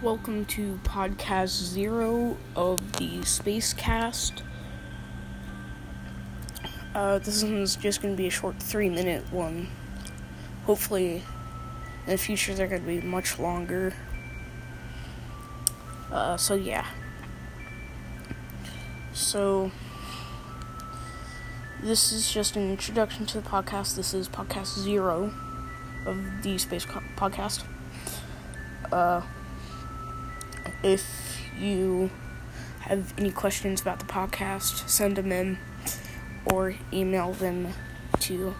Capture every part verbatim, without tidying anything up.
Welcome to podcast zero of the SpaceCast. Uh, this one's just going to be a short three-minute one. Hopefully, in the future, they're going to be much longer. Uh, so, yeah. So, this is just an introduction to the podcast. This is podcast zero of the Space Co- Podcast. Uh... If you have any questions about the podcast, send them in or email them to,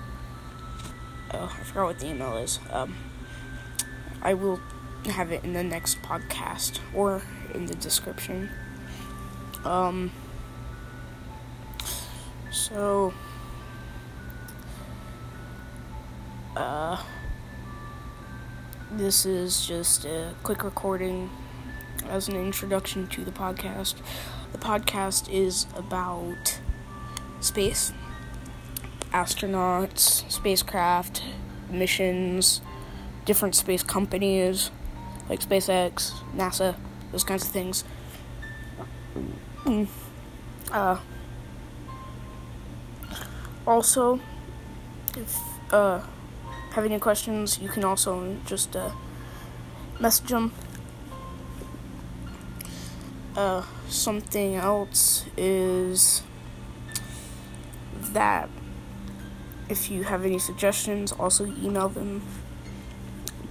oh, I forgot what the email is. Um, I will have it in the next podcast or in the description. Um, so, uh, this is just a quick recording as an introduction to the podcast. The podcast is about space, astronauts, spacecraft, missions, different space companies like SpaceX, NASA, those kinds of things. Uh, also, if uh, have any questions, you can also just uh, message them. Uh, something else is that if you have any suggestions, also email them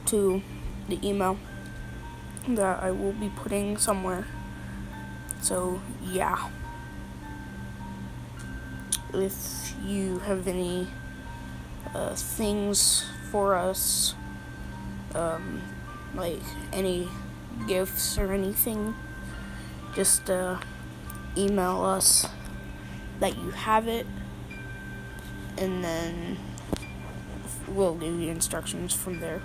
to the email that I will be putting somewhere. So, yeah. If you have any uh, things for us, um, like any gifts or anything, Just uh, email us that you have it, and then we'll give you instructions from there.